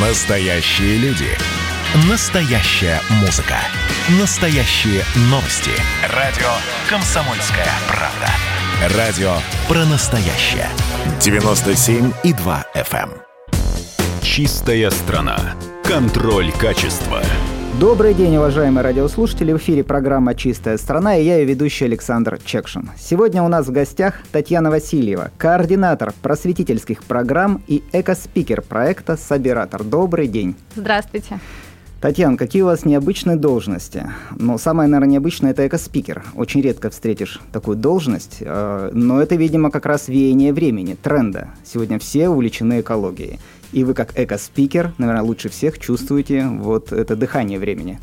Настоящие люди. Настоящая музыка. Настоящие новости. Радио «Комсомольская правда». Радио про настоящее. 97,2 FM. Чистая страна. Контроль качества. Добрый день, уважаемые радиослушатели. В эфире программа «Чистая страна» и я, ее ведущий Александр Чекшин. Сегодня у нас в гостях Татьяна Васильева, координатор просветительских программ и эко-спикер проекта «Собиратор». Добрый день. Здравствуйте. Татьяна, какие у вас необычные должности? Ну, самое, наверное, необычное – это эко-спикер. Очень редко встретишь такую должность, но это, видимо, как раз веяние времени, тренда. Сегодня все увлечены экологией. И вы, как эко-спикер, наверное, лучше всех чувствуете вот это дыхание времени.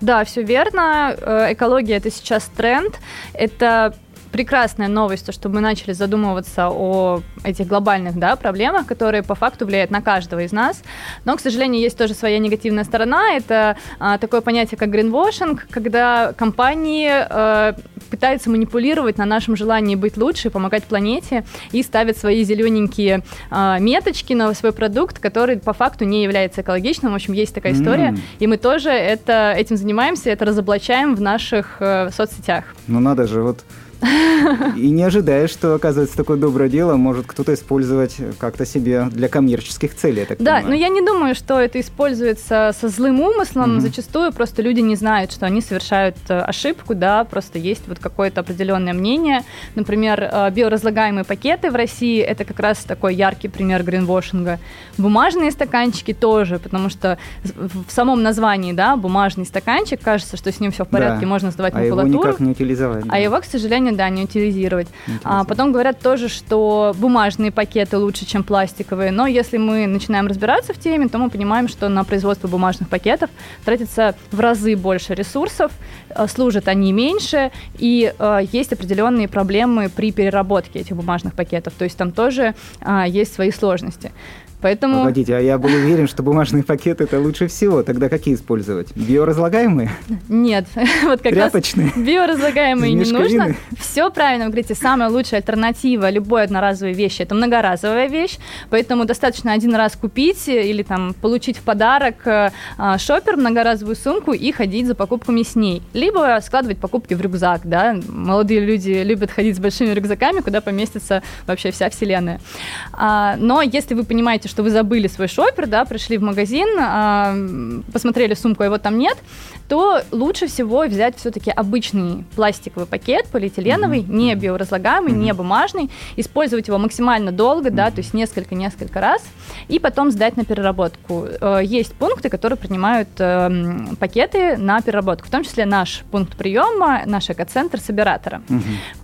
Да, все верно. Экология – это сейчас тренд. Это прекрасная новость, то, что мы начали задумываться о этих глобальных проблемах, которые по факту влияют на каждого из нас. Но, к сожалению, есть тоже своя негативная сторона. Это такое понятие, как greenwashing, когда компании пытаются манипулировать на нашем желании быть лучше, помогать планете и ставят свои зелененькие меточки на свой продукт, который по факту не является экологичным. В общем, есть такая история. И мы тоже этим занимаемся, это разоблачаем в наших соцсетях. Ну надо же, вот. И не ожидаешь, что, оказывается, такое доброе дело может кто-то использовать как-то себе для коммерческих целей. Да, но я не думаю, что это используется со злым умыслом. Зачастую просто люди не знают, что они совершают ошибку, да, просто есть вот какое-то определенное мнение. Например, биоразлагаемые пакеты в России – это как раз такой яркий пример гринвошинга. Бумажные стаканчики тоже, потому что в самом названии, да, бумажный стаканчик, кажется, что с ним все в порядке, да, можно сдавать макулатуру. А его никак не утилизовать. Да. А его, к сожалению, не утилизировать. Потом говорят тоже, что бумажные пакеты лучше, чем пластиковые, но если мы начинаем разбираться в теме, то мы понимаем, что на производство бумажных пакетов тратится в разы больше ресурсов, служат они меньше, и есть определенные проблемы при переработке этих бумажных пакетов, то есть там тоже есть свои сложности. Поэтому... Погодите, а я был уверен, что бумажные пакеты – это лучше всего. Тогда какие использовать? Биоразлагаемые? Нет. Вот как тряпочные? Раз биоразлагаемые не нужно. Все правильно, вы говорите, самая лучшая альтернатива любой одноразовой вещи – это многоразовая вещь. Поэтому достаточно один раз купить или там, получить в подарок шопер, многоразовую сумку и ходить за покупками с ней. Либо складывать покупки в рюкзак. Да? Молодые люди любят ходить с большими рюкзаками, куда поместится вообще вся вселенная. Но если вы понимаете, что вы забыли свой шопер, да, пришли в магазин, посмотрели сумку, а его там нет, то лучше всего взять все-таки обычный пластиковый пакет, полиэтиленовый, не биоразлагаемый, не бумажный, использовать его максимально долго, да, то есть несколько раз, и потом сдать на переработку. Есть пункты, которые принимают пакеты на переработку, в том числе наш пункт приема, наш экоцентр Собиратора.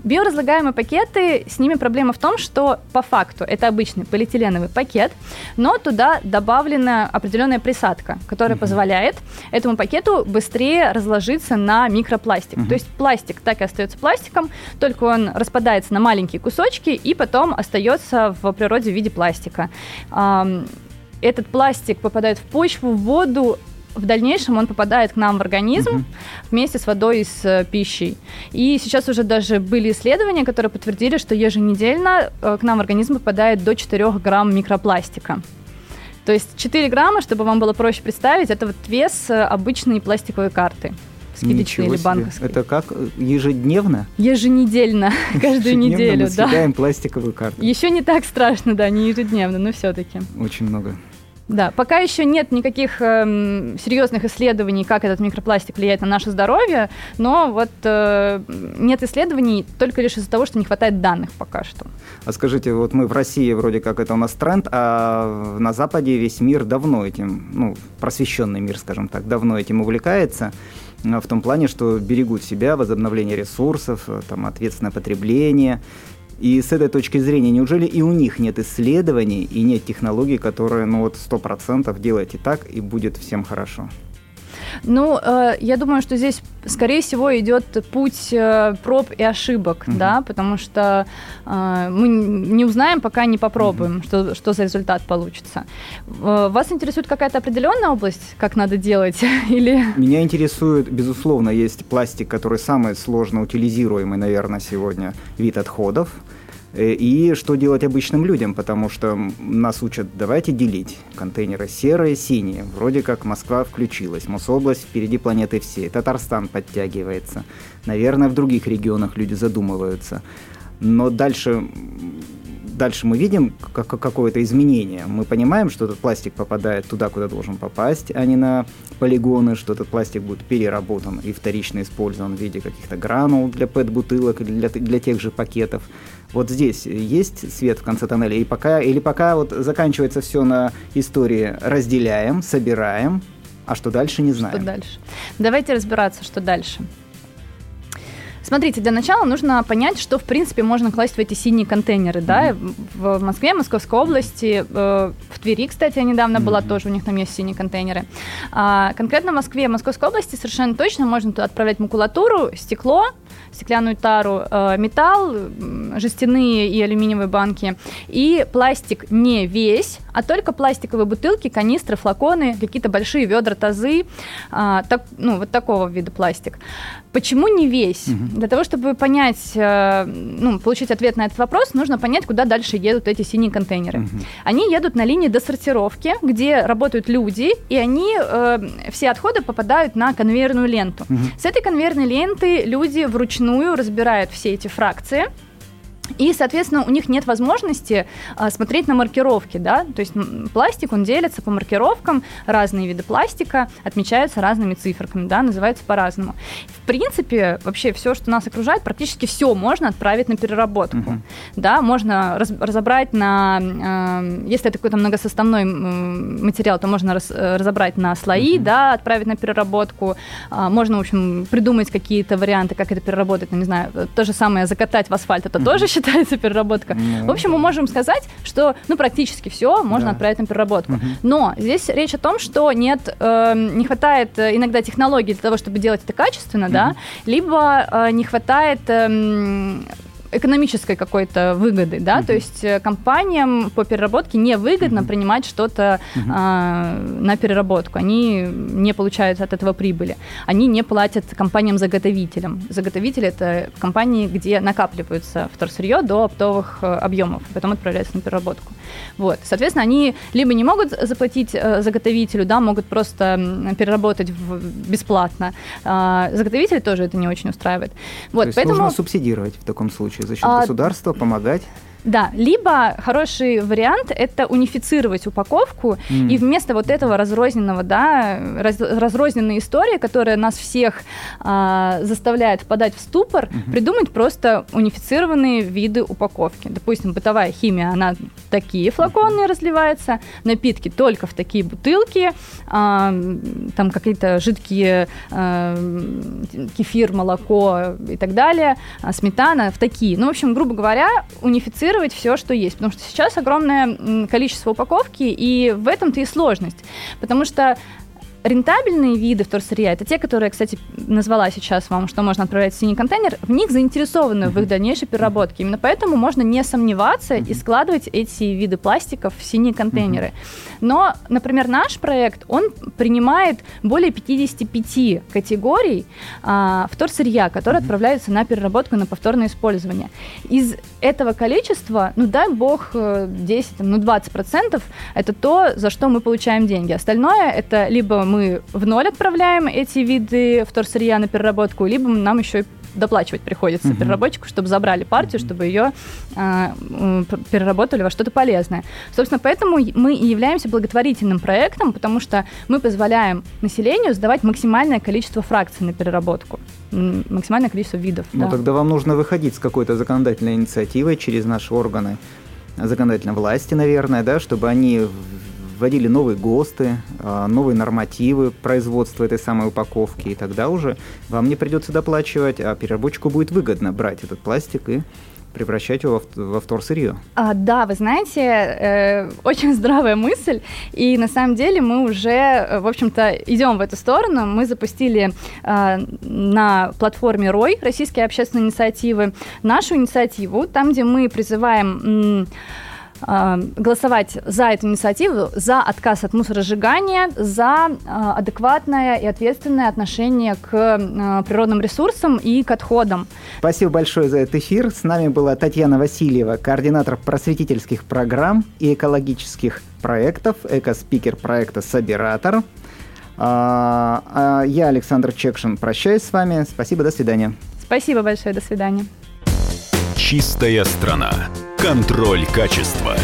Биоразлагаемые пакеты, с ними проблема в том, что по факту это обычный полиэтиленовый пакет, но туда добавлена определенная присадка, которая позволяет этому пакету быстрее разложиться на микропластик. То есть пластик так и остается пластиком, только он распадается на маленькие кусочки и потом остается в природе в виде пластика. Этот пластик попадает в почву, в воду, в дальнейшем он попадает к нам в организм вместе с водой и с пищей. И сейчас уже даже были исследования, которые подтвердили, что еженедельно к нам в организм попадает до 4 грамм микропластика. То есть 4 грамма, чтобы вам было проще представить, это вот вес обычной пластиковой карты. Скидочные или банковские. Это как? Ежедневно? Еженедельно. Каждую неделю, да. Мы съедаем пластиковую карту. Еще не так страшно, да, не ежедневно, но все-таки. Очень много. Да, пока еще нет никаких серьезных исследований, как этот микропластик влияет на наше здоровье, но вот нет исследований только лишь из-за того, что не хватает данных пока что. А скажите, вот мы в России вроде как это у нас тренд, а на Западе весь мир давно этим, ну, просвещенный мир, скажем так, давно этим увлекается, в том плане, что берегут себя, возобновление ресурсов, там, ответственное потребление. И с этой точки зрения, неужели и у них нет исследований и нет технологий, которые, ну вот, 100% делайте так, и будет всем хорошо? Ну, я думаю, что здесь, скорее всего, идет путь проб и ошибок, да, потому что мы не узнаем, пока не попробуем, что за результат получится. Вас интересует какая-то определенная область, как надо делать? Или... Меня интересует, безусловно, есть пластик, который самый сложно утилизируемый, наверное, сегодня вид отходов. И что делать обычным людям, потому что нас учат, давайте делить контейнеры серые, синие. Вроде как Москва включилась, Мособласть впереди планеты всей, Татарстан подтягивается. Наверное, в других регионах люди задумываются. Но дальше мы видим какое-то изменение. Мы понимаем, что этот пластик попадает туда, куда должен попасть, а не на полигоны, что этот пластик будет переработан и вторично использован в виде каких-то гранул для пэт-бутылок или для тех же пакетов. Вот здесь есть свет в конце тоннеля, или пока вот заканчивается все на истории разделяем, собираем, а что дальше, не знаем. Что дальше? Давайте разбираться, что дальше. Смотрите, для начала нужно понять, что, в принципе, можно класть в эти синие контейнеры, да, в Москве, Московской области, в Твери, кстати, я недавно была, тоже у них там есть синие контейнеры. Конкретно в Москве, Московской области совершенно точно можно туда отправлять макулатуру, стекло, стеклянную тару, металл, жестяные и алюминиевые банки, и пластик не весь, а только пластиковые бутылки, канистры, флаконы, какие-то большие ведра, тазы, вот такого вида пластик. Почему не весь? Для того, чтобы понять, получить ответ на этот вопрос, нужно понять, куда дальше едут эти синие контейнеры. Они едут на линии досортировки, где работают люди, и они, все отходы попадают на конвейерную ленту. С этой конвейерной ленты люди вручную разбирают все эти фракции. И, соответственно, у них нет возможности смотреть на маркировки, да, то есть пластик, он делится по маркировкам, разные виды пластика отмечаются разными циферками, да, называются по-разному. В принципе, вообще все, что нас окружает, практически все можно отправить на переработку, да, можно разобрать на, если это какой-то многосоставной материал, то можно разобрать на слои, да, отправить на переработку, можно, в общем, придумать какие-то варианты, как это переработать, ну, не знаю, то же самое закатать в асфальт, это тоже считается переработка. В общем, мы можем сказать, что практически все можно отправить на переработку. Но здесь речь о том, что не хватает иногда технологий для того, чтобы делать это качественно, да, либо не хватает экономической какой-то выгоды, да, то есть компаниям по переработке невыгодно принимать что-то на переработку, они не получают от этого прибыли, они не платят компаниям-заготовителям. Заготовители – это компании, где накапливаются вторсырье до оптовых объемов, потом отправляются на переработку. Вот. Соответственно, они либо не могут заплатить заготовителю, да, могут просто переработать бесплатно. Заготовители тоже это не очень устраивает. Вот, то есть поэтому нужно субсидировать в таком случае. За счет государства помогать? Да, либо хороший вариант – это унифицировать упаковку, и вместо вот этого разрозненного, да, разрозненной истории, которая нас всех заставляет впадать в ступор, придумать просто унифицированные виды упаковки. Допустим, бытовая химия, она в такие флаконы разливается, напитки только в такие бутылки, там какие-то жидкие кефир, молоко и так далее, сметана в такие. Ну, в общем, грубо говоря, унифицировать все, что есть, потому что сейчас огромное количество упаковки, и в этом-то и сложность, потому что рентабельные виды вторсырья, это те, которые, кстати, назвала сейчас вам, что можно отправлять в синий контейнер, в них заинтересованы в их дальнейшей переработке. Именно поэтому можно не сомневаться и складывать эти виды пластиков в синие контейнеры. Но, например, наш проект, он принимает более 55 категорий вторсырья, которые отправляются на переработку, на повторное использование. Из этого количества, дай бог, 10-20% это то, за что мы получаем деньги. Остальное это либо мы в ноль отправляем эти виды вторсырья на переработку, либо нам еще и доплачивать приходится переработчику, чтобы забрали партию, чтобы ее переработали во что-то полезное. Собственно, поэтому мы и являемся благотворительным проектом, потому что мы позволяем населению сдавать максимальное количество фракций на переработку, максимальное количество видов. Ну, да. Тогда вам нужно выходить с какой-то законодательной инициативой через наши органы законодательной власти, наверное, да, чтобы они вводили новые ГОСТы, новые нормативы производства этой самой упаковки, и тогда уже вам не придется доплачивать, а переработчику будет выгодно брать этот пластик и превращать его во вторсырье. Да, вы знаете, очень здравая мысль, и на самом деле мы уже, в общем-то, идем в эту сторону. Мы запустили на платформе РОЙ, Российские общественные инициативы, нашу инициативу, там, где мы призываем голосовать за эту инициативу, за отказ от мусоросжигания, за адекватное и ответственное отношение к природным ресурсам и к отходам. Спасибо большое за этот эфир. С нами была Татьяна Васильева, координатор просветительских программ и экологических проектов, экоспикер проекта «Собиратор». Я, Александр Чекшин, прощаюсь с вами. Спасибо, до свидания. Спасибо большое, до свидания. Чистая страна. Контроль качества.